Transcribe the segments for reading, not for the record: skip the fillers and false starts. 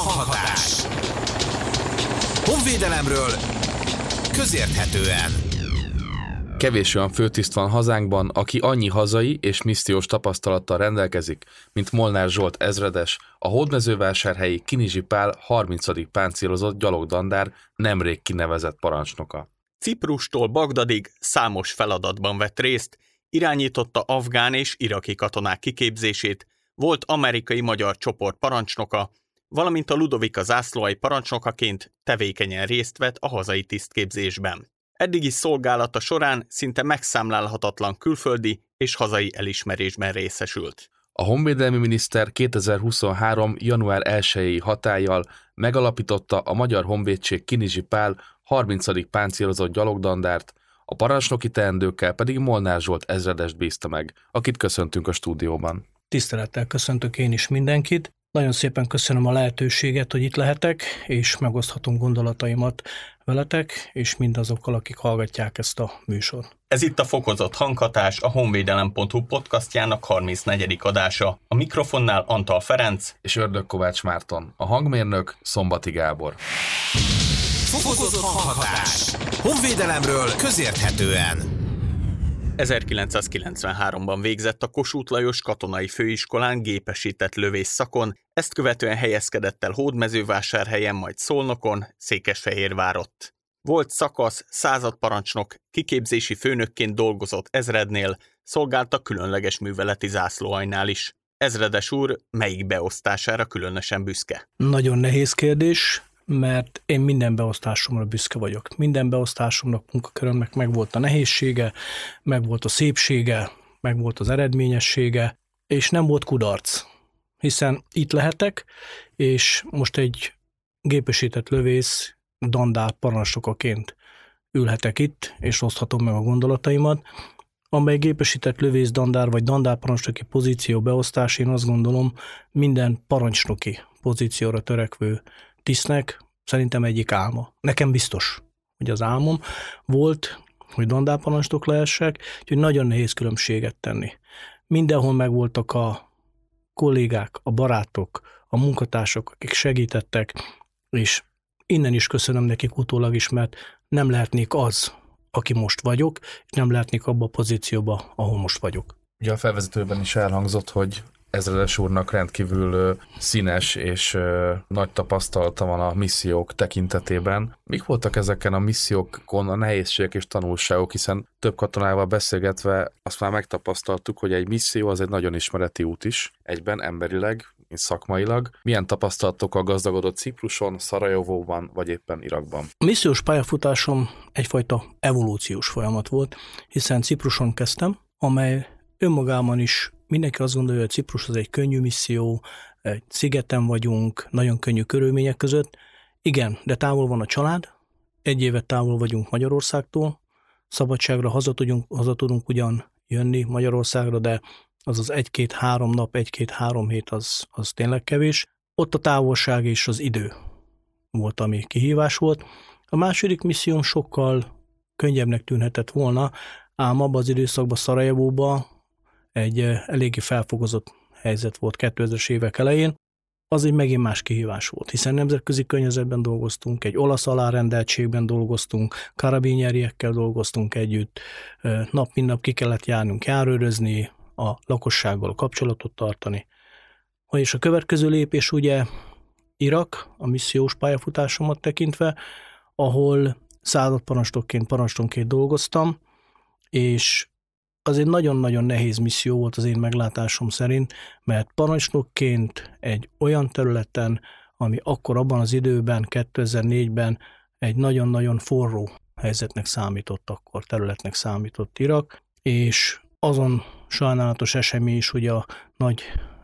Hanghatás. Honvédelemről közérthetően. Kevés olyan főtiszt van hazánkban, aki annyi hazai és missziós tapasztalattal rendelkezik, mint Molnár Zsolt ezredes, a hódmezővásárhelyi Kinizsi Pál 30. páncélozott gyalogdandár nemrég kinevezett parancsnoka. Ciprustól Bagdadig számos feladatban vett részt, irányította afgán és iraki katonák kiképzését, volt amerikai-magyar csoport parancsnoka, valamint a Ludovika zászlóalj parancsnokaként tevékenyen részt vett a hazai tisztképzésben. Eddigi szolgálata során szinte megszámlálhatatlan külföldi és hazai elismerésben részesült. A honvédelmi miniszter 2023. január 1-i hatállyal megalapította a Magyar Honvédség Kinizsi Pál 30. páncélozott gyalogdandárt, a parancsnoki teendőkkel pedig Molnár Zsolt ezredest bízta meg, akit köszöntünk a stúdióban. Tisztelettel köszöntök én is mindenkit. Nagyon szépen köszönöm a lehetőséget, hogy itt lehetek, és megoszthatom gondolataimat veletek, és mindazokkal, akik hallgatják ezt a műsort. Ez itt a Fokozott Hanghatás, a honvédelem.hu podcastjának 34. adása. A mikrofonnál Antal Ferenc és Ördög Kovács Márton, a hangmérnök Szombati Gábor. Fokozott Hanghatás. Honvédelemről közérthetően. 1993-ban végzett a Kossuth Lajos katonai főiskolán gépesített lövész szakon, ezt követően helyezkedett el Hódmezővásárhelyen, majd Szolnokon, Székesfehérvárott. Volt szakasz, századparancsnok, kiképzési főnökként dolgozott ezrednél, szolgált a különleges műveleti zászlóaljnál is. Ezredes úr, melyik beosztására különösen büszke? Nagyon nehéz kérdés, mert én minden beosztásomra büszke vagyok. Minden beosztásomnak, munkakörömnek megvolt a nehézsége, megvolt a szépsége, megvolt az eredményessége, és nem volt kudarc, hiszen itt lehetek, és most egy gépesített lövész dandár parancsnokaként ülhetek itt, és oszthatom meg a gondolataimat, amely gépesített lövész dandár vagy dandárparancsnoki pozíció beosztás, én azt gondolom, minden parancsnoki pozícióra törekvő tisztnek szerintem egyik álma. Nekem biztos, hogy az álmom volt, hogy dandárparancsnok lehessek, úgyhogy nagyon nehéz különbséget tenni. Mindenhol megvoltak a kollégák, a barátok, a munkatársak, akik segítettek, és innen is köszönöm nekik utólag is, mert nem lehetnék az, aki most vagyok, és nem lehetnék abba a pozícióba, ahol most vagyok. Ugye a felvezetőben is elhangzott, hogy ezredes úrnak rendkívül színes és nagy tapasztalata van a missziók tekintetében. Mik voltak ezeken a missziókon a nehézségek és tanulságok, hiszen több katonával beszélgetve azt már megtapasztaltuk, hogy egy misszió az egy nagyon ismereti út is, egyben emberileg, szakmailag. Milyen tapasztalatokkal gazdagodott Cipruson, Szarajevóban vagy éppen Irakban? A missziós pályafutásom egyfajta evolúciós folyamat volt, hiszen Cipruson kezdtem, amely önmagában is mindenki azt gondolja, hogy Ciprus az egy könnyű misszió, egy szigeten vagyunk, nagyon könnyű körülmények között. Igen, de távol van a család, egy évet távol vagyunk Magyarországtól, szabadságra haza tudunk ugyan jönni Magyarországra, de az az 1-2-3 nap, 1-2-3 hét az tényleg kevés. Ott a távolság és az idő volt, ami kihívás volt. A második misszióm sokkal könnyebbnek tűnhetett volna, ám abban az időszakban Szarajevóban egy eléggé felfogozott helyzet volt 2000-es évek elején, az egy megint más kihívás volt, hiszen nemzetközi környezetben dolgoztunk, egy olasz alárendeltségben dolgoztunk, karabinieriekkel dolgoztunk együtt, nap mint nap ki kellett járnunk járőrözni, a lakossággal kapcsolatot tartani. És a következő lépés ugye Irak, a missziós pályafutásomat tekintve, ahol századparancsnokként, parancsnokként dolgoztam, és az egy nagyon-nagyon nehéz misszió volt az én meglátásom szerint, mert parancsnokként egy olyan területen, ami akkor abban az időben, 2004-ben egy nagyon-nagyon forró helyzetnek számított akkor, területnek számított Irak, és azon sajnálatos esemény is, hogy a nagy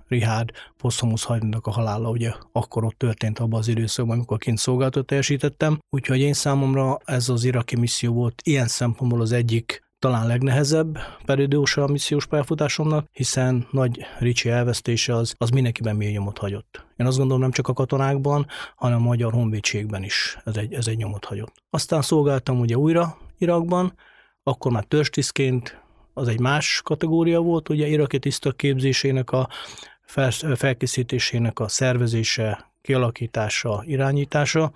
Rihád Poszhomusz hajdnak a halála, ugye akkor ott történt abban az időszakban, amikor kint szolgálatot teljesítettem, úgyhogy én számomra ez az iraki misszió volt ilyen szempontból az egyik talán legnehezebb periódusa a missziós pályafutásomnak, hiszen nagy Ricsi elvesztése az mindenkiben mély nyomot hagyott. Én azt gondolom, nem csak a katonákban, hanem a Magyar Honvédségben is ez egy nyomot hagyott. Aztán szolgáltam ugye újra Irakban, akkor már törstisztként, az egy más kategória volt, ugye iraki tisztek képzésének a felkészítésének a szervezése, kialakítása, irányítása,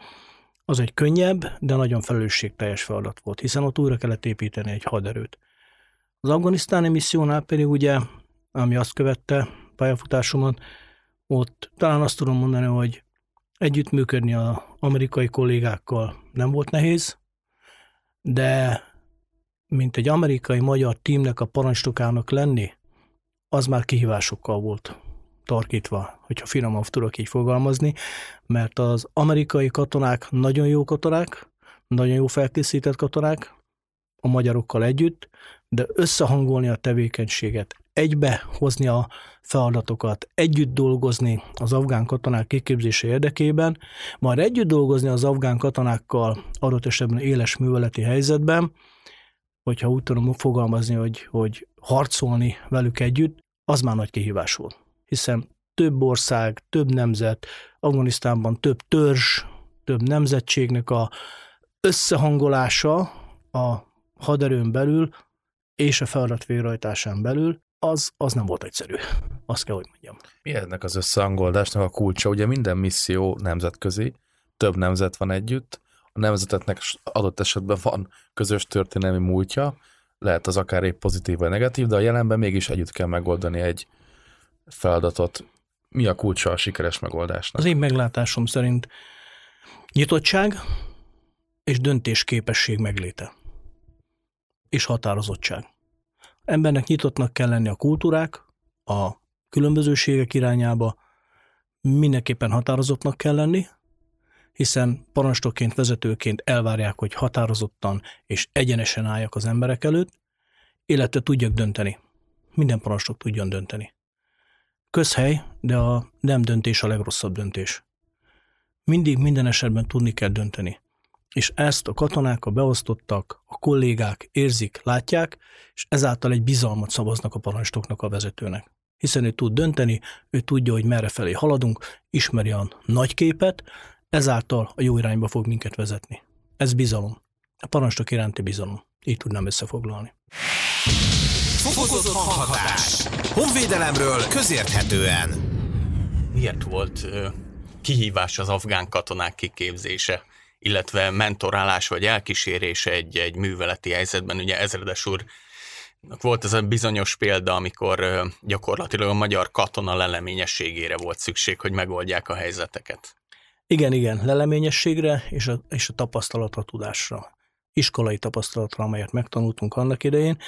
az egy könnyebb, de nagyon felelősségteljes feladat volt, hiszen ott újra kellett építeni egy haderőt. Az afganisztáni missziónál pedig ugye, ami azt követte pályafutásomat, ott talán azt tudom mondani, hogy együttműködni az amerikai kollégákkal nem volt nehéz, de mint egy amerikai-magyar tímnek a parancsnokának lenni, az már kihívásokkal volt tarkítva, hogyha finoman tudok így fogalmazni, mert az amerikai katonák nagyon jó katonák, nagyon jó felkészített katonák a magyarokkal együtt, de összehangolni a tevékenységet, egybehozni a feladatokat, együtt dolgozni az afgán katonák kiképzése érdekében, majd együtt dolgozni az afgán katonákkal adott esetben éles műveleti helyzetben, hogyha úgy tudom fogalmazni, hogy harcolni velük együtt, az már nagy kihívás volt. Hiszen több ország, több nemzet, Afganisztánban több törzs, több nemzetségnek a összehangolása a haderőn belül és a feladat végrehajtásán belül, az nem volt egyszerű. Azt kell, hogy mondjam. Mi ennek az összehangolásnak a kulcsa? Ugye minden misszió nemzetközi, több nemzet van együtt, a nemzeteknek adott esetben van közös történelmi múltja, lehet az akár épp pozitív vagy negatív, de a jelenben mégis együtt kell megoldani egy feladatot. Mi a kulcsa a sikeres megoldásnak? Az én meglátásom szerint nyitottság és döntésképesség megléte. És határozottság. Embernek nyitottnak kell lenni a kultúrák, a különbözőségek irányába, mindenképpen határozottnak kell lenni, hiszen parancsnokként, vezetőként elvárják, hogy határozottan és egyenesen álljak az emberek előtt, illetve tudjak dönteni. Minden parancsnok tudjon dönteni. Közhely, de a nem döntés a legrosszabb döntés. Mindig minden esetben tudni kell dönteni. És ezt a katonák, a beosztottak, a kollégák érzik, látják, és ezáltal egy bizalmat szavaznak a parancsnoknak, a vezetőnek. Hiszen ő tud dönteni, ő tudja, hogy merre felé haladunk, ismeri a nagy képet, ezáltal a jó irányba fog minket vezetni. Ez bizalom. A parancsnok iránti bizalom. Így tudnám összefoglalni. Fokozott hanghatás. Honvédelemről közérthetően. Miért volt kihívás az afgán katonák kiképzése, illetve mentorálás vagy elkísérése egy műveleti helyzetben? Ugye ezredes úr volt ez a bizonyos példa, amikor gyakorlatilag a magyar katona leleményességére volt szükség, hogy megoldják a helyzeteket. Igen, leleményességre és a tapasztalatra, tudásra. Iskolai tapasztalatra, amelyet megtanultunk annak idején.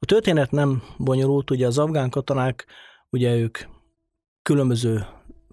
A történet nem bonyolult, ugye az afgán katonák, ugye ők különböző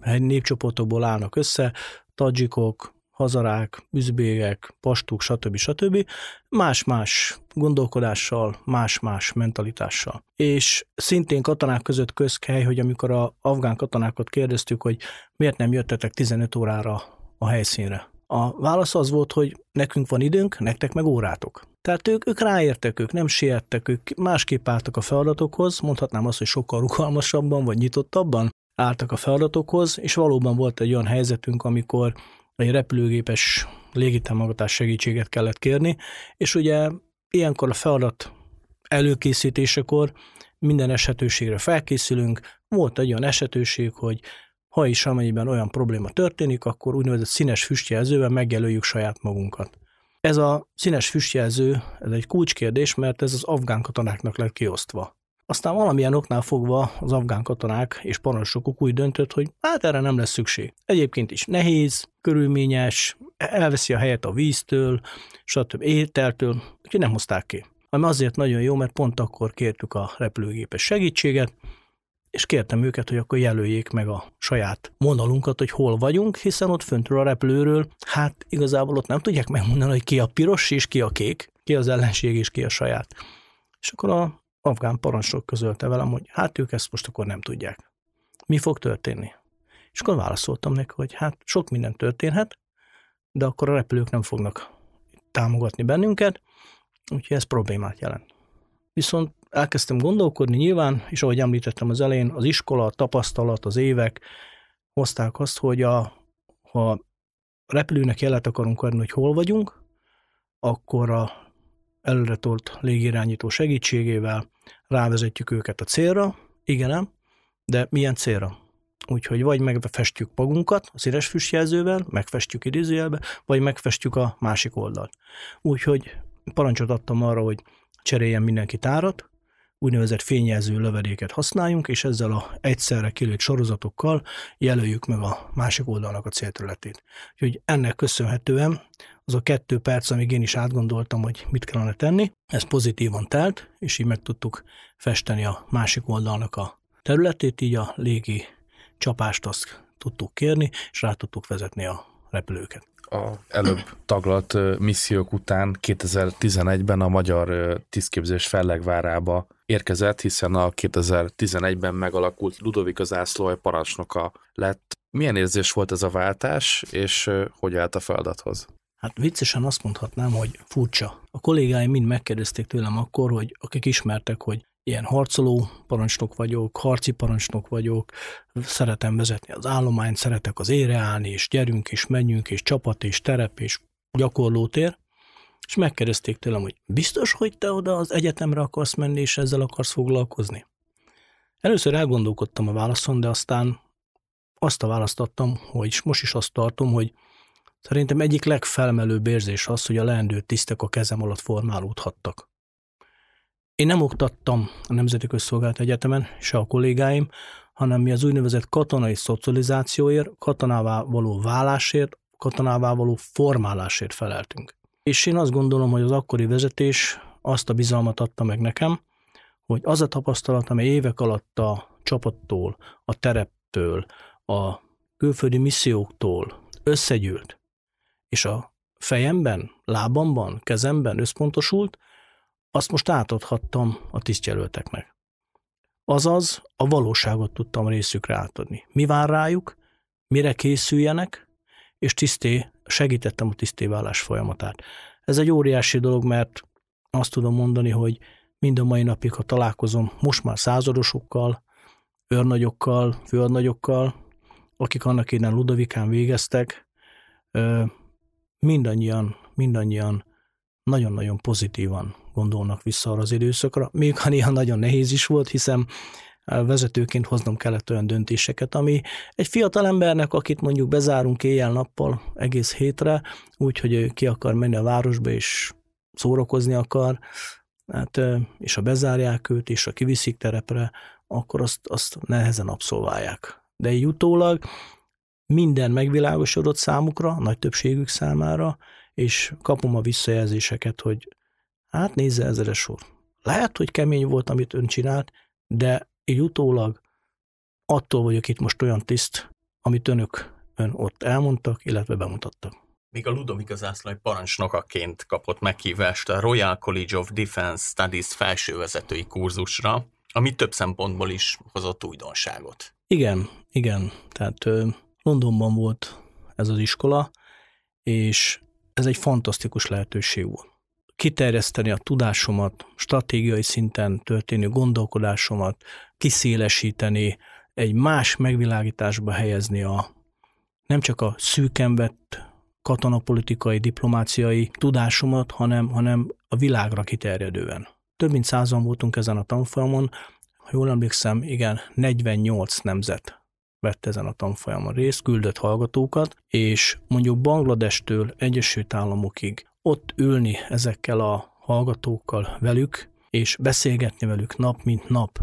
népcsoportokból állnak össze, tadzsikok, hazarák, üzbégek, pastuk, stb. Más-más gondolkodással, más-más mentalitással. És szintén katonák között közhely, hogy amikor az afgán katonákat kérdeztük, hogy miért nem jöttetek 15 órára a helyszínre. A válasz az volt, hogy nekünk van időnk, nektek meg órátok. Tehát ők ráértek, ők nem siettek, ők másképp álltak a feladatokhoz, mondhatnám azt, hogy sokkal rugalmasabban vagy nyitottabban álltak a feladatokhoz, és valóban volt egy olyan helyzetünk, amikor egy repülőgépes légitámogatás segítséget kellett kérni, és ugye ilyenkor a feladat előkészítésekor minden eshetőségre felkészülünk. Volt egy olyan eshetőség, hogy ha is amennyiben olyan probléma történik, akkor úgynevezett színes füstjelzővel megjelöljük saját magunkat. Ez a színes füstjelző, ez egy kulcskérdés, mert ez az afgán katonáknak lett kiosztva. Aztán valamilyen oknál fogva az afgán katonák és parancsnokuk úgy döntött, hogy hát erre nem lesz szükség. Egyébként is nehéz, körülményes, elveszi a helyet a víztől, stb. Ételtől, úgyhogy nem hozták ki. Ami azért nagyon jó, mert pont akkor kértük a repülőgépes segítséget, és kértem őket, hogy akkor jelöljék meg a saját vonalunkat, hogy hol vagyunk, hiszen ott föntről a repülőről, hát igazából ott nem tudják megmondani, hogy ki a piros és ki a kék, ki az ellenség és ki a saját. És akkor a afgán parancsnok közölte velem, hogy hát ők ezt most akkor nem tudják. Mi fog történni? És akkor válaszoltam neki, hogy hát sok minden történhet, de akkor a repülők nem fognak támogatni bennünket, úgyhogy ez problémát jelent. Viszont elkezdtem gondolkodni nyilván, és ahogy említettem az elején, az iskola, a tapasztalat, az évek hozták azt, hogy ha a repülőnek jelet akarunk adni, hogy hol vagyunk, akkor a előretolt légirányító segítségével rávezetjük őket a célra, igen ám, de milyen célra? Úgyhogy vagy megfestjük magunkat a színes füstjelzővel, megfestjük idézőjelbe, vagy megfestjük a másik oldalt. Úgyhogy parancsot adtam arra, hogy cseréljen mindenki tárat, úgynevezett fényjelző lövedéket használjunk, és ezzel a egyszerre kilőtt sorozatokkal jelöljük meg a másik oldalnak a célterületét. Úgyhogy ennek köszönhetően az a 2 perc, amíg én is átgondoltam, hogy mit kellene tenni, ez pozitívan telt, és így meg tudtuk festeni a másik oldalnak a területét, így a légi csapást azt tudtuk kérni, és rá tudtuk vezetni a repülőket. A előbb taglalt missziók után 2011-ben a magyar tisztképzés Fellegvárába érkezett, hiszen a 2011-ben megalakult Ludovika zászlóalj parancsnoka lett. Milyen érzés volt ez a váltás, és hogy állt a feladathoz? Hát viccesen azt mondhatnám, hogy furcsa. A kollégáim mind megkérdezték tőlem akkor, hogy akik ismertek, hogy ilyen harcoló parancsnok vagyok, harci parancsnok vagyok, szeretem vezetni az állományt, szeretek az élre állni, és gyerünk, és menjünk, és csapat, és terep, és gyakorlótér. És megkérdezték tőlem, hogy biztos, hogy te oda az egyetemre akarsz menni, és ezzel akarsz foglalkozni? Először elgondolkodtam a válaszon, de aztán azt a választ adtam, hogy most is azt tartom, hogy szerintem egyik legfelmelőbb érzés az, hogy a leendő tisztek a kezem alatt formálódhattak. Én nem oktattam a Nemzeti Közszolgálati Egyetemen, se a kollégáim, hanem mi az úgynevezett katonai szocializációért, katonává való válásért, katonává való formálásért feleltünk. És én azt gondolom, hogy az akkori vezetés azt a bizalmat adta meg nekem, hogy az a tapasztalat, amely évek alatt a csapattól, a tereptől, a külföldi misszióktól összegyűlt, és a fejemben, lábamban, kezemben összpontosult, azt most átadhattam a tisztjelölteknek. Azaz, a valóságot tudtam részükre átadni. Mi vár rájuk, mire készüljenek, és segítettem a tisztéválás folyamatát. Ez egy óriási dolog, mert azt tudom mondani, hogy mind a mai napig, ha találkozom most már századosokkal, őrnagyokkal, főőrnagyokkal, akik annak idején Ludovikán végeztek, mindannyian nagyon-nagyon pozitívan gondolnak vissza arra az időszakra, még ha néha nagyon nehéz is volt, hiszen vezetőként hoznom kellett olyan döntéseket, ami egy fiatal embernek, akit mondjuk bezárunk éjjel-nappal egész hétre, úgyhogy ő ki akar menni a városba és szórakozni akar, hát, és ha bezárják őt, és ha kiviszik terepre, akkor azt nehezen abszolválják. De így utólag minden megvilágosodott számukra, nagy többségük számára, és kapom a visszajelzéseket, hogy hát nézze ezeres úr. Lehet, hogy kemény volt, amit ön csinált, de így utólag attól vagyok itt most olyan tiszt, amit ön ott elmondtak, illetve bemutattak. Még a Ludovika zászlóalj parancsnokaként kapott meghívást a Royal College of Defence Studies felsővezetői kurzusra, ami több szempontból is hozott újdonságot. Igen. Tehát Londonban volt ez az iskola, és ez egy fantasztikus lehetőség volt. Kiterjeszteni a tudásomat, stratégiai szinten történő gondolkodásomat, kiszélesíteni, egy más megvilágításba helyezni nem csak a szűken vett katonapolitikai, diplomáciai tudásomat, hanem a világra kiterjedően. Több mint 100-an voltunk ezen a tanfolyamon, ha jól emlékszem, igen, 48 nemzet vett ezen a tanfolyamon részt, küldött hallgatókat, és mondjuk Bangladestől Egyesült Államokig ott ülni ezekkel a hallgatókkal velük, és beszélgetni velük nap mint nap,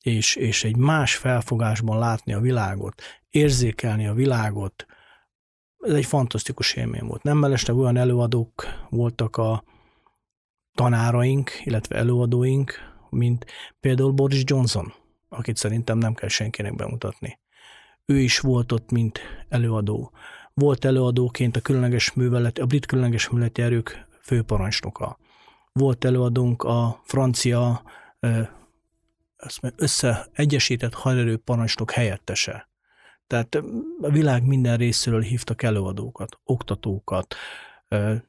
és egy más felfogásban látni a világot, érzékelni a világot, ez egy fantasztikus élmény volt. Nem mellesleg olyan előadók voltak a tanáraink, illetve előadóink, mint például Boris Johnson, akit szerintem nem kell senkinek bemutatni. Ő is volt ott, mint előadó. Volt előadóként a brit különleges műveleti erők főparancsnoka. Volt előadónk a francia összeegyesített haderő parancsnok helyettese. Tehát a világ minden részéről hívtak előadókat, oktatókat,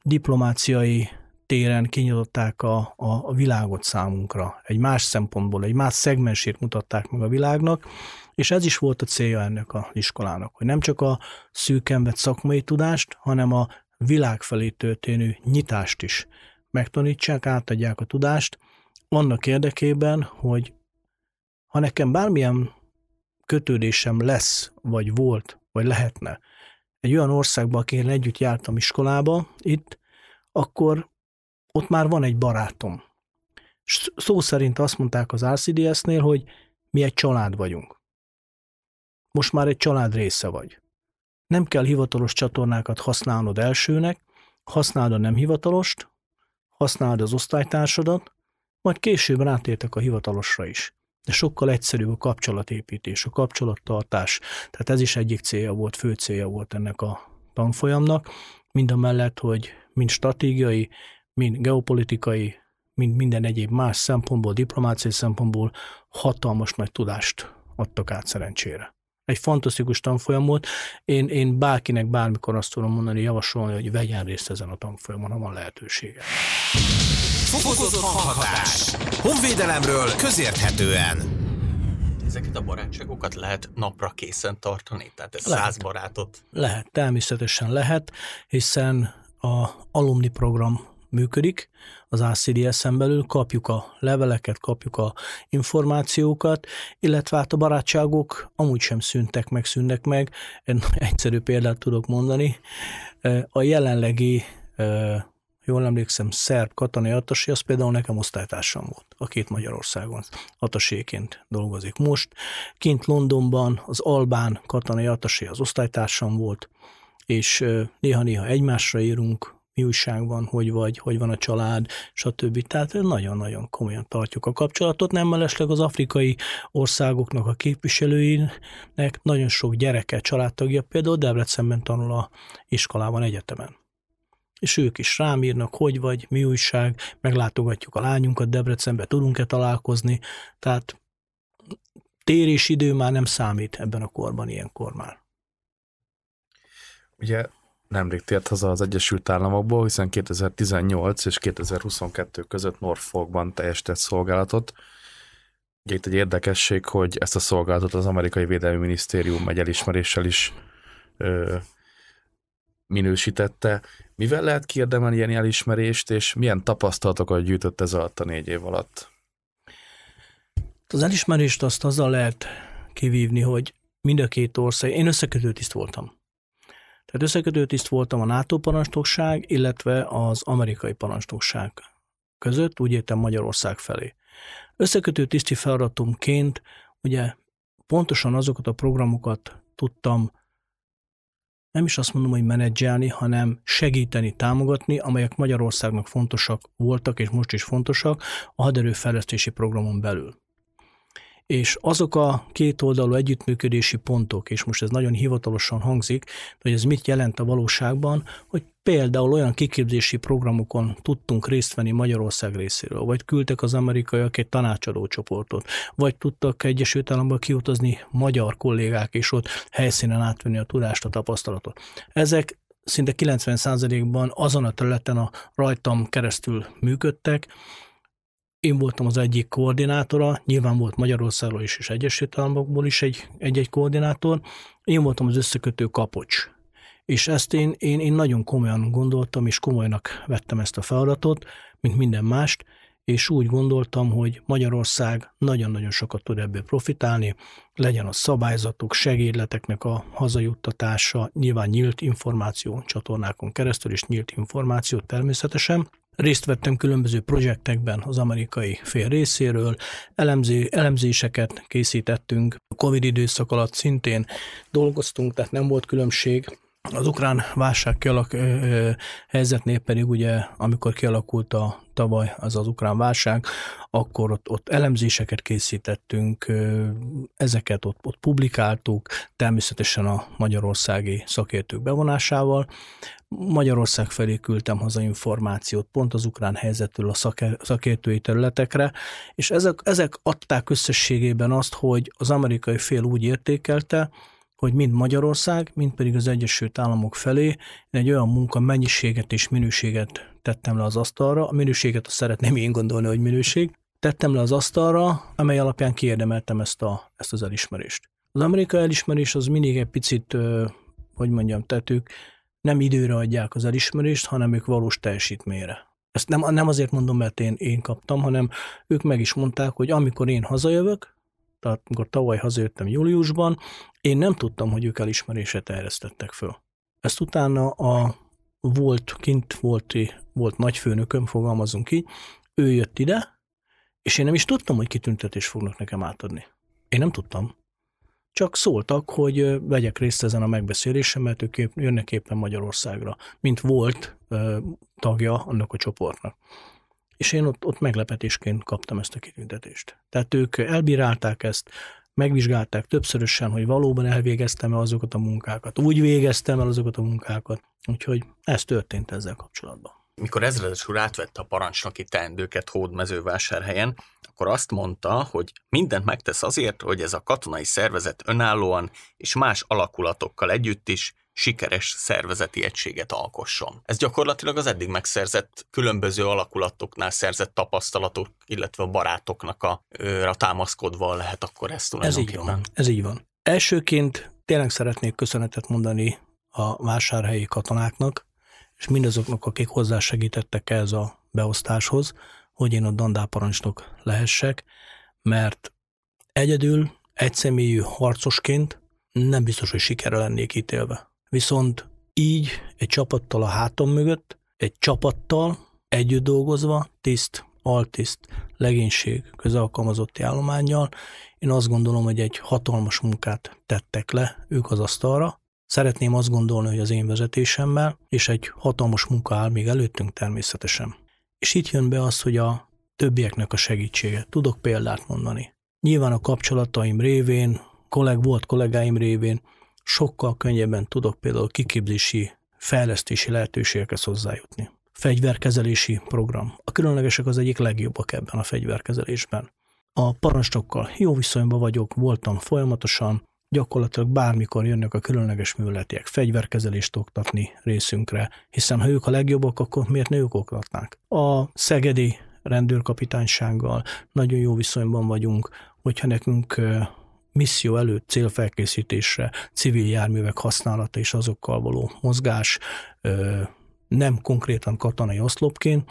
diplomáciai téren kinyitották a világot számunkra. Egy más szempontból, egy más szegmensét mutatták meg a világnak, és ez is volt a célja ennek az iskolának, hogy nem csak a szűken vett szakmai tudást, hanem a világ felé történő nyitást is megtanítsák, átadják a tudást annak érdekében, hogy ha nekem bármilyen kötődésem lesz, vagy volt, vagy lehetne egy olyan országban, akivel együtt jártam iskolába, itt, akkor ott már van egy barátom. Szó szerint azt mondták az RCDS-nél, hogy mi egy család vagyunk. Most már egy család része vagy. Nem kell hivatalos csatornákat használnod elsőnek, használd a nem hivatalost, használd az osztálytársadat, majd később rátértek a hivatalosra is. De sokkal egyszerűbb a kapcsolatépítés, a kapcsolattartás. Tehát ez is egyik célja volt, fő célja volt ennek a tanfolyamnak, mindamellett, hogy mind stratégiai, mind geopolitikai, mind minden egyéb más szempontból, diplomáciai szempontból hatalmas nagy tudást adtak át szerencsére. Egy fantasztikus tanfolyam volt. Én bárkinek bármikor azt tudom mondani, javasolni, hogy vegyen részt ezen a tanfolyamon, ha van lehetősége. Fokozott hanghatás. Honvédelemről közérthetően. Ezeket a barátságokat lehet napra készen tartani? Tehát ez 100 barátot? Lehet, természetesen lehet, hiszen a alumni program működik az ACDS-en belül, kapjuk a leveleket, kapjuk a információkat, illetve hát a barátságok amúgy sem szűnnek meg. Egyszerű példát tudok mondani. A jelenlegi, jól emlékszem, szerb katonai attasé, az például nekem osztálytársam volt, aki itt Magyarországon attaséként dolgozik most. Kint Londonban az albán katonai attasé az osztálytársam volt, és néha-néha egymásra írunk, mi újság van, hogy vagy, hogy van a család, stb. Tehát nagyon-nagyon komolyan tartjuk a kapcsolatot. Nem mellesleg az afrikai országoknak a képviselőinek nagyon sok gyereke, családtagja például Debrecenben tanul a iskolában, egyetemen. És ők is rám írnak, hogy vagy, mi újság, meglátogatjuk a lányunkat Debrecenbe, tudunk-e találkozni. Tehát tér és idő már nem számít ebben a korban, ilyenkor már. Ugye nemrég tért haza az Egyesült Államokból, hiszen 2018 és 2022 között Norfolkban teljesített szolgálatot. Ugye itt egy érdekesség, hogy ezt a szolgálatot az Amerikai Védelmi Minisztérium egy elismeréssel is minősítette. Mivel lehet kiérdemelni ilyen elismerést, és milyen tapasztalatokat gyűjtött ez alatt a 4 év alatt? Az elismerést azt azzal lehet kivívni, hogy mind a két ország, én összekötőtiszt voltam. Tehát összekötőtiszt voltam a NATO parancsnokság, illetve az amerikai parancsnokság között, úgy értem Magyarország felé. Összekötőtiszti feladatomként ugye pontosan azokat a programokat tudtam, nem is azt mondom, hogy menedzselni, hanem segíteni, támogatni, amelyek Magyarországnak fontosak voltak, és most is fontosak a haderőfejlesztési programon belül. És azok a kétoldalú együttműködési pontok, és most ez nagyon hivatalosan hangzik, hogy ez mit jelent a valóságban, hogy például olyan kiképzési programokon tudtunk részt venni Magyarország részéről, vagy küldtek az amerikaiak egy tanácsadó csoportot, vagy tudtak Egyesült Államokba kiutazni magyar kollégák, és ott helyszínen átvenni a tudást, a tapasztalatot. Ezek szinte 90%-ban azon a területen a rajtam keresztül működtek. Én voltam az egyik koordinátora, nyilván volt Magyarországról is és Egyesült Államokból is egy-egy koordinátor, én voltam az összekötő kapocs. És ezt én nagyon komolyan gondoltam, és komolynak vettem ezt a feladatot, mint minden mást, és úgy gondoltam, hogy Magyarország nagyon-nagyon sokat tud ebből profitálni, legyen a szabályzatok, segédleteknek a hazajuttatása, nyilván nyílt információ csatornákon keresztül, és nyílt információ természetesen. Részt vettem különböző projektekben az amerikai fél részéről, elemzéseket készítettünk, a Covid időszak alatt szintén dolgoztunk, tehát nem volt különbség. Az ukrán válság helyzetnél pedig ugye, amikor kialakult tavaly az ukrán válság, akkor ott elemzéseket készítettünk, ezeket ott publikáltuk, természetesen a magyarországi szakértők bevonásával. Magyarország felé küldtem haza információt pont az ukrán helyzetről a szakértői területekre, és ezek adták összességében azt, hogy az amerikai fél úgy értékelte, hogy mind Magyarország, mind pedig az Egyesült Államok felé egy olyan munka mennyiséget és minőséget tettem le az asztalra. A minőséget azt szeretném én gondolni, hogy minőség. Tettem le az asztalra, amely alapján kiérdemeltem ezt az elismerést. Az amerikai elismerés az mindig egy picit, hogy mondjam, tettük, nem időre adják az elismerést, hanem ők valós teljesítményre. Ezt nem azért mondom, mert én kaptam, hanem ők meg is mondták, hogy amikor én hazajövök, tehát amikor tavaly hazajöttem júliusban, én nem tudtam, hogy ők elismerésre terjesztettek föl. Ezt utána a volt nagyfőnököm, fogalmazunk így, ő jött ide, és én nem is tudtam, hogy kitüntetést fognak nekem átadni. Én nem tudtam. Csak szóltak, hogy vegyek részt ezen a megbeszélésen, mert ők jönnek éppen Magyarországra, mint volt tagja annak a csoportnak. És én ott meglepetésként kaptam ezt a kitüntetést. Tehát ők elbírálták ezt, megvizsgálták többszörösen, hogy valóban elvégeztem-e azokat a munkákat, úgy végeztem el azokat a munkákat, úgyhogy ez történt ezzel kapcsolatban. Mikor ezredes úr átvette a parancsnoki teendőket Hódmezővásárhelyen, akkor azt mondta, hogy mindent megtesz azért, hogy ez a katonai szervezet önállóan és más alakulatokkal együtt is sikeres szervezeti egységet alkosson. Ez gyakorlatilag az eddig megszerzett, különböző alakulatoknál szerzett tapasztalatok, illetve a barátoknak a támaszkodva lehet akkor ezt tulajdonképpen. Ez így van. Elsőként tényleg szeretnék köszönetet mondani a vásárhelyi katonáknak, és mindazoknak, akik hozzásegítettek ehhez a beosztáshoz, hogy én a dandárparancsnok lehessek, mert egyedül, egyszemélyű harcosként nem biztos, hogy sikerre lennék ítélve. Viszont így egy csapattal a hátam mögött, egy csapattal együtt dolgozva, tiszt, altiszt, legénység, közalkalmazotti állománnyal, én azt gondolom, hogy egy hatalmas munkát tettek le ők az asztalra. Szeretném azt gondolni, hogy az én vezetésemmel, és egy hatalmas munka áll még előttünk természetesen. És itt jön be az, hogy a többieknek a segítsége. Tudok példát mondani. Nyilván a kapcsolataim révén, volt kollégáim révén sokkal könnyebben tudok például kiképzési, fejlesztési lehetőségekhez hozzájutni. Fegyverkezelési program. A különlegesek az egyik legjobbak ebben a fegyverkezelésben. A parancsnokkal jó viszonyban vagyok, voltam folyamatosan, gyakorlatilag bármikor jönnek a különleges műveletiek fegyverkezelést oktatni részünkre, hiszen ha ők a legjobbak, akkor miért ne ők oktatnák? A szegedi rendőrkapitánysággal nagyon jó viszonyban vagyunk, hogyha nekünk misszió előtt célfelkészítésre, civil járművek használata és azokkal való mozgás, nem konkrétan katonai oszlopként,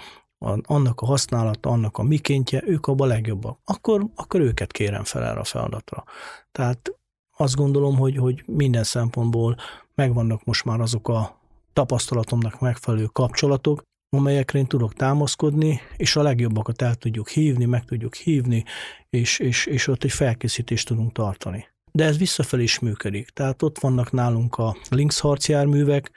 annak a használata, annak a mikéntje, ők abban legjobbak. Akkor őket kérem fel erre a feladatra. Tehát azt gondolom, hogy minden szempontból megvannak most már azok a tapasztalatomnak megfelelő kapcsolatok, amelyekre én tudok támaszkodni, és a legjobbakat el tudjuk hívni, meg tudjuk hívni, és ott egy felkészítést tudunk tartani. De ez visszafelé is működik. Tehát ott vannak nálunk a Lynx harcjárművek,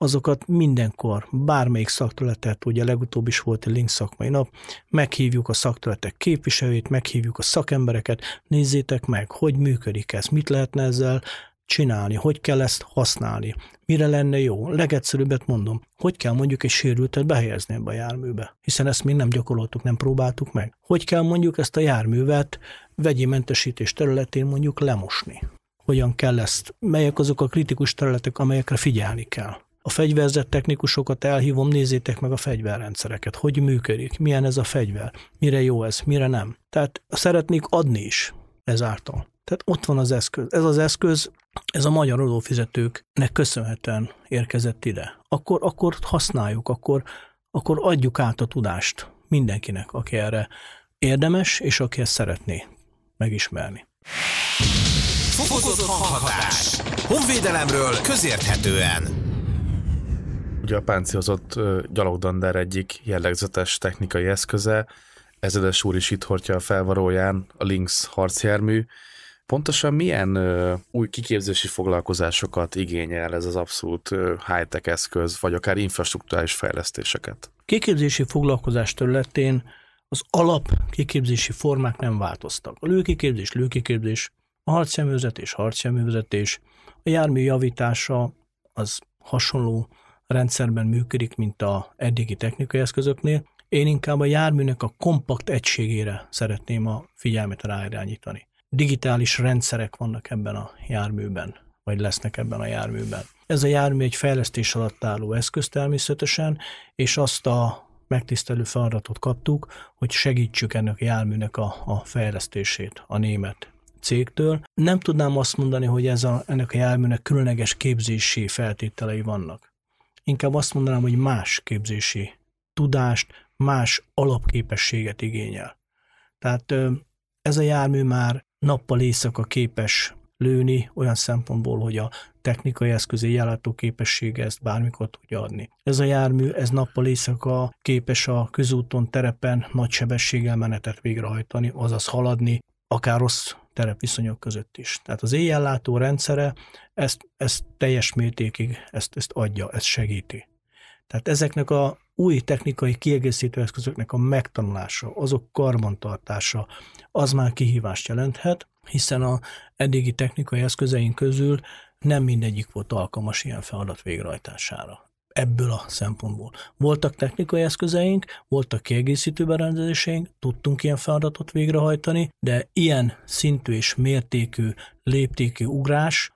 azokat mindenkor, bármelyik szakterületet, ugye legutóbb is volt egy Lynx szakmai nap, meghívjuk a szakterületek képviselőit, meghívjuk a szakembereket, nézzétek meg, hogy működik ez, mit lehetne ezzel csinálni, hogy kell ezt használni, mire lenne jó. Legegyszerűbbet mondom, hogy kell mondjuk egy sérültet behelyezni ebbe a járműbe, hiszen ezt még nem gyakoroltuk, nem próbáltuk meg. Hogy kell mondjuk ezt a járművet vegyi mentesítés területén mondjuk lemosni. Hogyan kell ezt, melyek azok a kritikus területek, amelyekre figyelni kell. A fegyverzett technikusokat elhívom, nézzétek meg a fegyverrendszereket, hogy működik, milyen ez a fegyver, mire jó ez, mire nem. Tehát szeretnék adni is ezáltal. Tehát ott van az eszköz. Ez az eszköz, ez a magyar adófizetőknek köszönhetően érkezett ide. Akkor használjuk, akkor adjuk át a tudást mindenkinek, aki erre érdemes, és aki ezt szeretné megismerni. Fokozott hanghatás. Honvédelemről közérthetően. Ugye a páncélozott gyalogdandár egyik jellegzetes technikai eszköze, ezredes úr is itt hordja a felvaróján a Lynx harcjármű. Pontosan milyen új kiképzési foglalkozásokat igényel ez az abszolút high-tech eszköz, vagy akár infrastrukturális fejlesztéseket? Kiképzési foglalkozás területén az alap kiképzési formák nem változtak. A lőkiképzés, a harcjárművezetés, a jármű javítása az hasonló rendszerben működik, mint a eddigi technikai eszközöknél. Én inkább a járműnek a kompakt egységére szeretném a figyelmet ráirányítani. Digitális rendszerek vannak ebben a járműben, vagy lesznek ebben a járműben. Ez a jármű egy fejlesztés alatt álló eszköz természetesen, és azt a megtisztelő feladatot kaptuk, hogy segítsük ennek a járműnek a fejlesztését a német cégtől. Nem tudnám azt mondani, hogy ennek a járműnek különleges képzési feltételei vannak. Inkább azt mondanám, hogy más képzési tudást, más alapképességet igényel. Tehát ez a jármű már nappal éjszaka képes lőni olyan szempontból, hogy a technikai eszközé járható képessége ezt bármikor tudja adni. Ez a jármű, ez nappal éjszaka képes a közúton, terepen nagy sebességgel menetet végrehajtani, azaz haladni, akár rossz terepviszonyok között is. Tehát az éjjellátó rendszere ezt teljes mértékig ezt adja, ezt segíti. Tehát ezeknek a új technikai kiegészítő eszközöknek a megtanulása, azok karbantartása, az már kihívást jelenthet, hiszen az eddigi technikai eszközeink közül nem mindegyik volt alkalmas ilyen feladat végrehajtására. Ebből a szempontból. Voltak technikai eszközeink, voltak kiegészítő berendezéseink, tudtunk ilyen feladatot végrehajtani, de ilyen szintű és mértékű, léptékű ugrás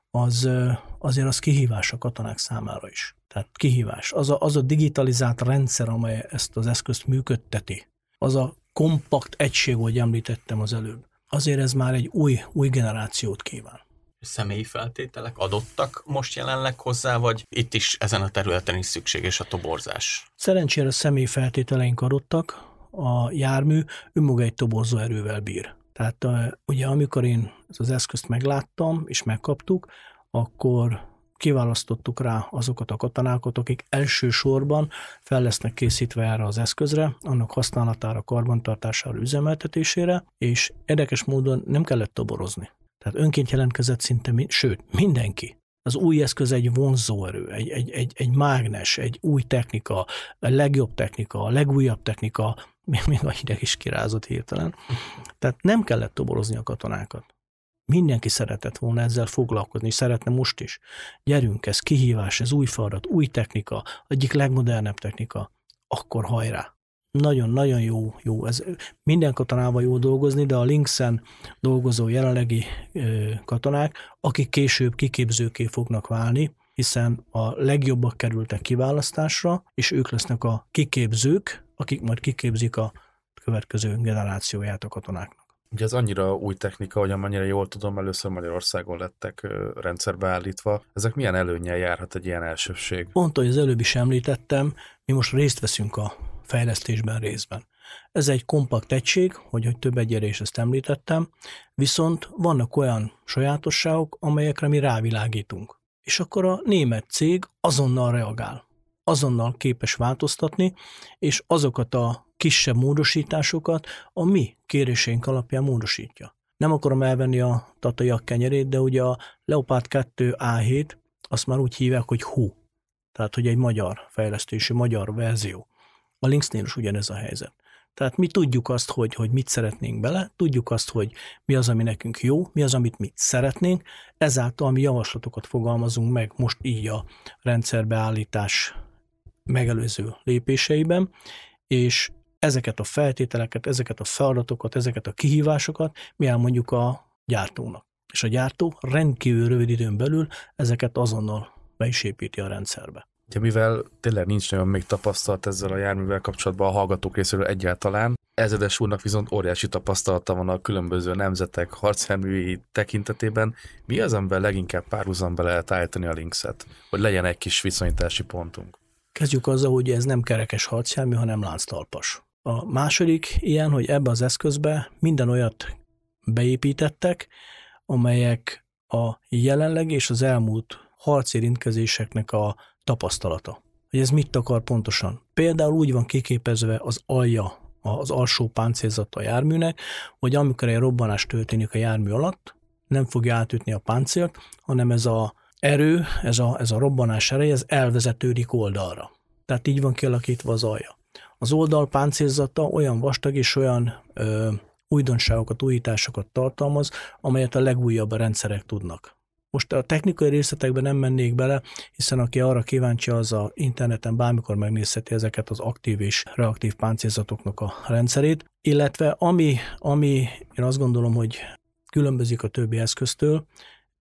azért az kihívás a katonák számára is. Tehát kihívás. Az a digitalizált rendszer, amely ezt az eszközt működteti, az a kompakt egység, ahogy említettem az előbb, azért ez már egy új generációt kíván. Személyi feltételek adottak most jelenleg hozzá, vagy itt is ezen a területen is szükséges a toborzás? Szerencsére személyi feltételeink adottak, a jármű önmaga egy toborzó erővel bír. Tehát ugye amikor én az eszközt megláttam és megkaptuk, akkor kiválasztottuk rá azokat a katonákat, akik elsősorban fel lesznek készítve erre az eszközre, annak használatára, karbantartására, üzemeltetésére, és érdekes módon nem kellett toborozni. Tehát önként jelentkezett szinte, mindenki. Az új eszköz egy vonzóerő, egy mágnes, egy új technika, a legjobb technika, a legújabb technika, még a hideg is kirázott hirtelen. Tehát nem kellett toborozni a katonákat. Mindenki szeretett volna ezzel foglalkozni, és szeretne most is. Gyerünk, ez kihívás, ez új feladat, új technika, egyik legmodernebb technika, akkor hajrá. Nagyon-nagyon jó. Ez minden katonával jó dolgozni, de a Lynxen dolgozó jelenlegi katonák, akik később kiképzőké fognak válni, hiszen a legjobbak kerültek kiválasztásra, és ők lesznek a kiképzők, akik majd kiképzik a következő generációját a katonáknak. Ugye ez annyira új technika, hogy amennyire jól tudom, először Magyarországon lettek rendszerbe állítva. Ezek milyen előnnyel járhat egy ilyen elsőbség? Pont, hogy az előbb is említettem, mi most részt veszünk a fejlesztésben részben. Ez egy kompakt egység, hogy több egyére is ezt említettem, viszont vannak olyan sajátosságok, amelyekre mi rávilágítunk. És akkor a német cég azonnal reagál, azonnal képes változtatni, és azokat a kisebb módosításokat a mi kéréseink alapján módosítja. Nem akarom elvenni a tatajak kenyerét, de ugye a Leopard 2 A7, azt már úgy hívják, hogy HU. Tehát, hogy egy magyar fejlesztésű, magyar verzió. A Lynxnél is ugyanez a helyzet. Tehát mi tudjuk azt, hogy mit szeretnénk bele, tudjuk azt, hogy mi az, ami nekünk jó, mi az, amit mi szeretnénk, ezáltal mi javaslatokat fogalmazunk meg most így a rendszerbeállítás megelőző lépéseiben, és ezeket a feltételeket, ezeket a feladatokat, ezeket a kihívásokat mi elmondjuk a gyártónak. És a gyártó rendkívül rövid időn belül ezeket azonnal be is építi a rendszerbe. Ja, mivel tényleg nincs nagyon még tapasztalt ezzel a járművel kapcsolatban a hallgatók részéről egyáltalán, Ezredes úrnak viszont óriási tapasztalata van a különböző nemzetek harcjárműi tekintetében. Mi az, amivel leginkább párhuzamba lehet állítani a Lynxet, hogy legyen egy kis viszonyítási pontunk? Kezdjük azzal, hogy ez nem kerekes harcjármű, hanem lánctalpas. A második ilyen, hogy ebbe az eszközbe minden olyat beépítettek, amelyek a jelenleg és az elmúlt harcérintkezéseknek a tapasztalata. Hogy ez mit akar pontosan? Például úgy van kiképezve az alja, az alsó páncélzata a járműnek, hogy amikor egy robbanás történik a jármű alatt, nem fogja átütni a páncélt, hanem ez a erő, ez a robbanás ereje, ez elvezetődik oldalra. Tehát így van kialakítva az alja. Az oldal páncélzata olyan vastag és olyan újdonságokat, újításokat tartalmaz, amelyet a legújabb rendszerek tudnak. Most a technikai részletekbe nem mennék bele, hiszen aki arra kíváncsi, az a interneten bármikor megnézheti ezeket az aktív és reaktív páncélzatoknak a rendszerét, illetve ami én azt gondolom, hogy különbözik a többi eszköztől,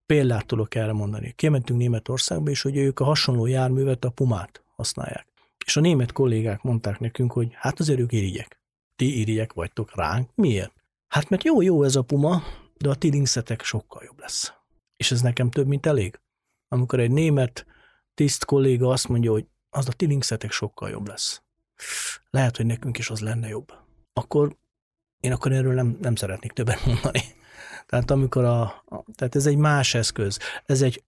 példát tudok erre mondani. Kimentünk Németországba, és hogy ők a hasonló járművet, a Pumát használják. És a német kollégák mondták nekünk, hogy hát azért ők irigyek. Ti irigyek vagytok ránk. Miért? Hát mert jó ez a Puma, de a ti Lynxetek sokkal jobb lesz. És ez nekem több, mint elég. Amikor egy német tiszt kolléga azt mondja, hogy az a ti Lynxetek sokkal jobb lesz. Lehet, hogy nekünk is az lenne jobb. Akkor Én akkor erről nem szeretnék többet mondani. Tehát, amikor tehát ez egy más eszköz.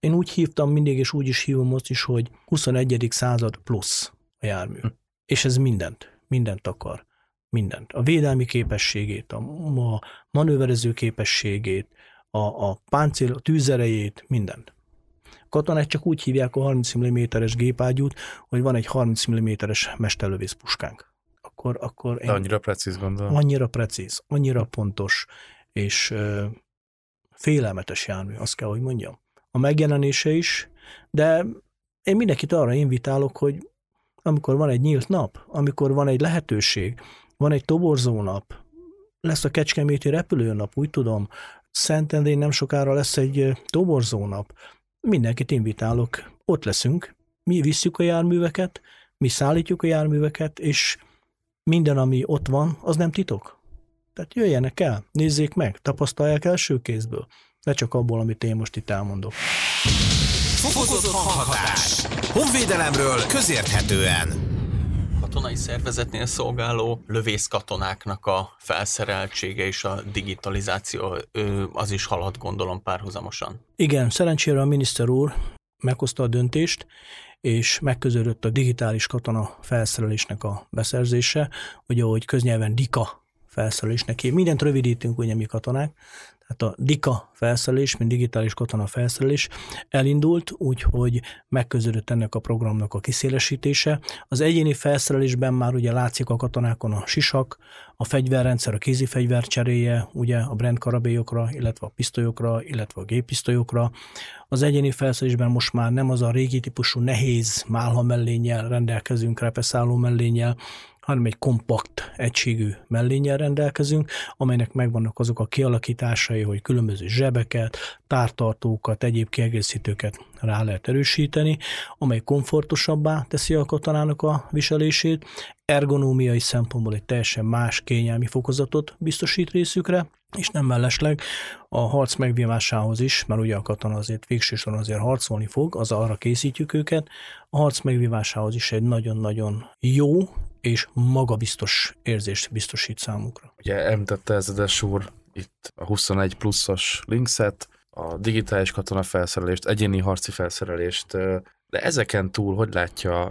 Én úgy hívtam mindig, és úgy is hívom most is, hogy 21. század plusz a jármű. És ez mindent akar. Mindent. A védelmi képességét, a manőverező képességét, a páncél, a tűzerejét, mindent. A katonát csak úgy hívják a 30 mm-es gépágyút, hogy van egy 30 mm-es mesterlövész puskánk. Akkor annyira precíz, gondolom. Annyira precíz, annyira pontos, és félelmetes jármű, azt kell, hogy mondjam. A megjelenése is, de én mindenkit arra invitálok, hogy amikor van egy nyílt nap, amikor van egy lehetőség, van egy toborzónap, lesz a kecskeméti repülőnap, úgy tudom, Szentendrén nem sokára lesz egy toborzónap, mindenkit invitálok, ott leszünk, mi visszük a járműveket, mi szállítjuk a járműveket, és minden, ami ott van, az nem titok. Tehát jöjjenek el, nézzék meg, tapasztalják első kézből, ne csak abból, amit én most itt elmondok. Fokozott hanghatás. Honvédelemről közérthetően. Katonai szervezetnél szolgáló lövészkatonáknak a felszereltsége és a digitalizáció, az is halad, gondolom, párhuzamosan. Igen, szerencsére a miniszter úr meghozta a döntést, és megközölött a digitális katona felszerelésnek a beszerzése, ugye ahogy köznyelven DIKA felszerelésnek hív. Mindent rövidítünk, ugye mi katonák, tehát a DIKA felszerelés, mint digitális katona felszerelés elindult, úgyhogy megközölött ennek a programnak a kiszélesítése. Az egyéni felszerelésben már ugye látszik a katonákon a sisak, a fegyverrendszer, a kézi fegyver cseréje, ugye a brandkarabélyokra, illetve a pisztolyokra, illetve a géppisztolyokra. Az egyéni felszerelésben most már nem az a régi típusú nehéz málha mellénnyel rendelkezünk, repeszálló mellénnyel, hanem egy kompakt, egységű mellénnyel rendelkezünk, amelynek megvannak azok a kialakításai, hogy különböző zsebeket, tártartókat, egyéb kiegészítőket rá lehet erősíteni, amely komfortosabbá teszi a katonának a viselését, ergonómiai szempontból egy teljesen más kényelmi fokozatot biztosít részükre, és nem mellesleg a harc megvívásához is, mert ugye a katona azért végső soron azért harcolni fog, az arra készítjük őket, a harc megvívásához is egy nagyon-nagyon jó és magabiztos érzést biztosít számukra. Ugye említette ezredes úr itt a 21 pluszos Lynxet, a digitális katona felszerelést, egyéni harci felszerelést, de ezeken túl hogy látja,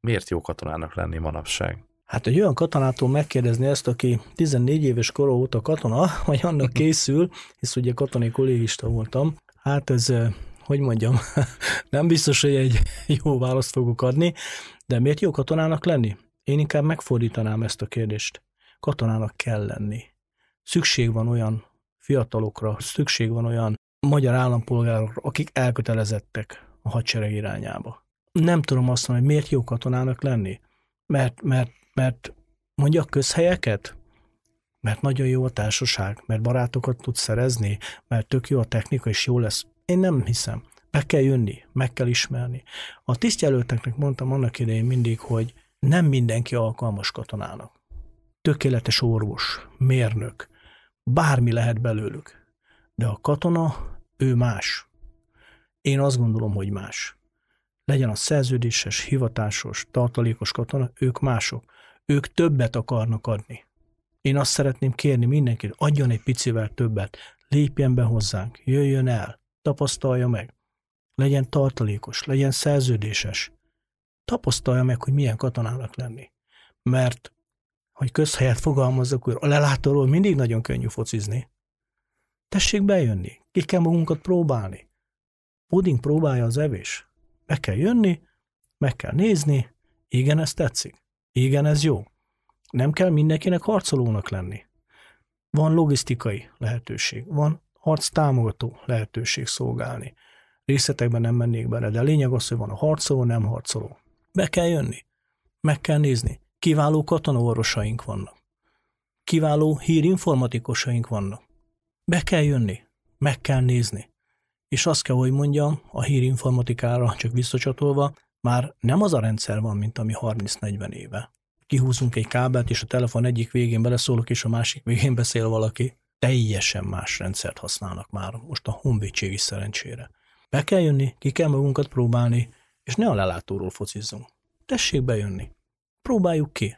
miért jó katonának lenni manapság? Hát egy olyan katonától megkérdezni ezt, aki 14 éves kora óta katona, vagy annak készül, hisz ugye katonai kollégista voltam, hát ez, hogy mondjam, nem biztos, hogy egy jó választ fogok adni, de miért jó katonának lenni? Én inkább megfordítanám ezt a kérdést. Katonának kell lenni. Szükség van olyan fiatalokra, szükség van olyan magyar állampolgárokra, akik elkötelezettek a hadsereg irányába. Nem tudom azt mondani, hogy miért jó katonának lenni. Mert mondjak közhelyeket? Mert nagyon jó a társaság, mert barátokat tudsz szerezni, mert tök jó a technika, és jó lesz. Én nem hiszem. Be kell jönni, meg kell ismerni. A tisztjelölteknek mondtam annak idején mindig, hogy nem mindenki alkalmas katonának. Tökéletes orvos, mérnök, bármi lehet belőlük. De a katona, ő más. Én azt gondolom, hogy más. Legyen a szerződéses, hivatásos, tartalékos katona, ők mások. Ők többet akarnak adni. Én azt szeretném kérni mindenkit, adjon egy picivel többet, lépjen be hozzánk, jöjjön el, tapasztalja meg. Legyen tartalékos, legyen szerződéses. Tapasztalja meg, hogy milyen katonának lenni. Mert, hogy közhelyet fogalmazzak, hogy a lelátóról mindig nagyon könnyű focizni. Tessék bejönni, ki kell magunkat próbálni. Puding próbálja az evés. Meg kell jönni, meg kell nézni, igen, ez tetszik, igen, ez jó. Nem kell mindenkinek harcolónak lenni. Van logisztikai lehetőség, van harctámogató lehetőség szolgálni. Részletekben nem mennék bele, de a lényeg az, hogy van a harcoló, nem harcoló. Be kell jönni, meg kell nézni. Kiváló katonaorvosaink vannak. Kiváló hírinformatikusaink vannak. Be kell jönni, meg kell nézni. És azt kell, hogy mondjam, a hírinformatikára csak visszacsatolva, már nem az a rendszer van, mint ami 30-40 éve. Kihúzunk egy kábelt, és a telefon egyik végén beleszólok, és a másik végén beszél valaki. Teljesen más rendszert használnak már most a honvédség is szerencsére. Be kell jönni, ki kell magunkat próbálni, és ne a lelátóról focizzunk. Tessék bejönni. Próbáljuk ki.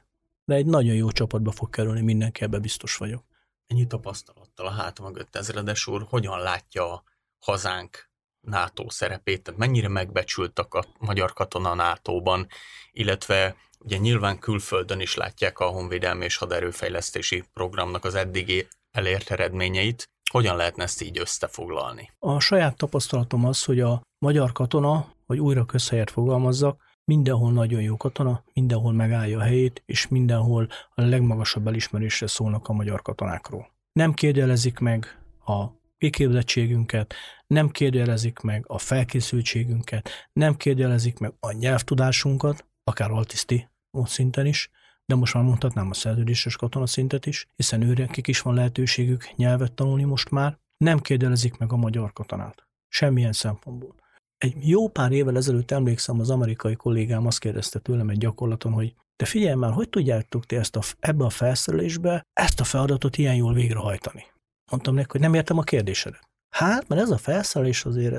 de egy nagyon jó csapatba fog kerülni mindenki, ebbe biztos vagyok. Ennyi tapasztalattal a háta mögött, ezredes úr, hogyan látja a hazánk NATO szerepét? Tehát mennyire megbecsült a magyar katona a NATO-ban, illetve ugye nyilván külföldön is látják a honvédelmi és haderőfejlesztési programnak az eddigi elért eredményeit. Hogyan lehetne ezt így összefoglalni? A saját tapasztalatom az, hogy a magyar katona, hogy újra közhelyet fogalmazzak, mindenhol nagyon jó katona, mindenhol megállja a helyét, és mindenhol a legmagasabb elismerésre szólnak a magyar katonákról. Nem kérdelezik meg a kiképzettségünket, nem kérdelezik meg a felkészültségünket, nem kérdelezik meg a nyelvtudásunkat, akár altiszti szinten is, de most már mondhatnám a szerződéses katonaszintet is, hiszen őrekik is van lehetőségük nyelvet tanulni most már, nem kérdelezik meg a magyar katonát. Semmilyen szempontból. Egy jó pár évvel ezelőtt emlékszem, az amerikai kollégám azt kérdezte tőlem egy gyakorlaton, hogy de figyelj már, hogy tudjátok ti ebbe a felszerelésbe ezt a feladatot ilyen jól végrehajtani? Mondtam neki, hogy nem értem a kérdésedet. Hát, mert ez a felszerelés azért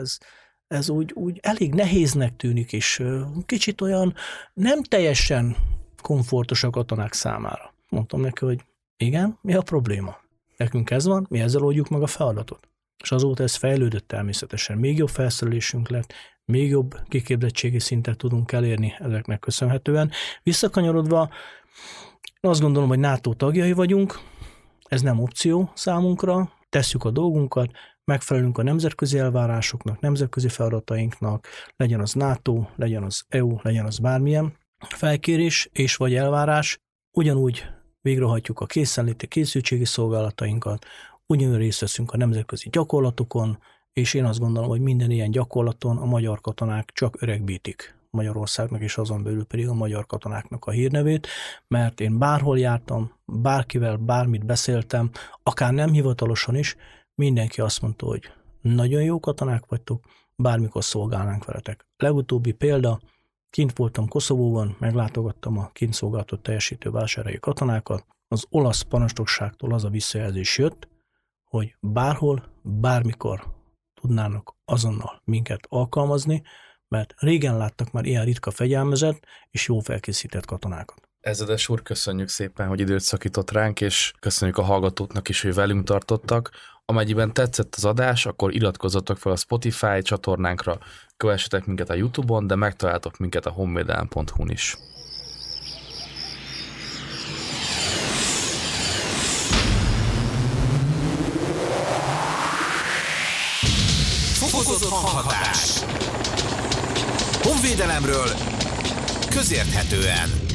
ez úgy elég nehéznek tűnik, és kicsit olyan nem teljesen komfortos a katonák számára. Mondtam neki, hogy igen, mi a probléma? Nekünk ez van, mi ezzel oldjuk meg a feladatot. És azóta ez fejlődött természetesen. Még jobb felszerelésünk lett, még jobb kiképzettségi szintet tudunk elérni ezeknek köszönhetően. Visszakanyarodva, azt gondolom, hogy NATO tagjai vagyunk, ez nem opció számunkra, tesszük a dolgunkat, megfelelünk a nemzetközi elvárásoknak, nemzetközi feladatainknak, legyen az NATO, legyen az EU, legyen az bármilyen felkérés és vagy elvárás, ugyanúgy végrehajtjuk a készenléti készültségi szolgálatainkat, ugyanúgy részt veszünk a nemzetközi gyakorlatokon, és én azt gondolom, hogy minden ilyen gyakorlaton a magyar katonák csak öregbítik Magyarországnak, és azon belül pedig a magyar katonáknak a hírnevét, mert én bárhol jártam, bárkivel bármit beszéltem, akár nem hivatalosan is, mindenki azt mondta, hogy nagyon jó katonák vagytok, bármikor szolgálnánk veletek. Legutóbbi példa, kint voltam Koszovóban, meglátogattam a kint szolgálatot teljesítő vásárhelyi katonákat, az olasz parancsnokságtól az a visszajelzés jött, hogy bárhol, bármikor tudnának azonnal minket alkalmazni, mert régen láttak már ilyen ritka fegyelmezett és jó felkészített katonákat. Ezredes úr, köszönjük szépen, hogy időt szakított ránk, és köszönjük a hallgatóknak is, hogy velünk tartottak. Amennyiben tetszett az adás, akkor iratkozzatok fel a Spotify csatornánkra, kövessetek minket a YouTube-on, de megtaláltok minket a honvédelem.hu-n is. Fokozott hanghatás. Honvédelemről közérthetően.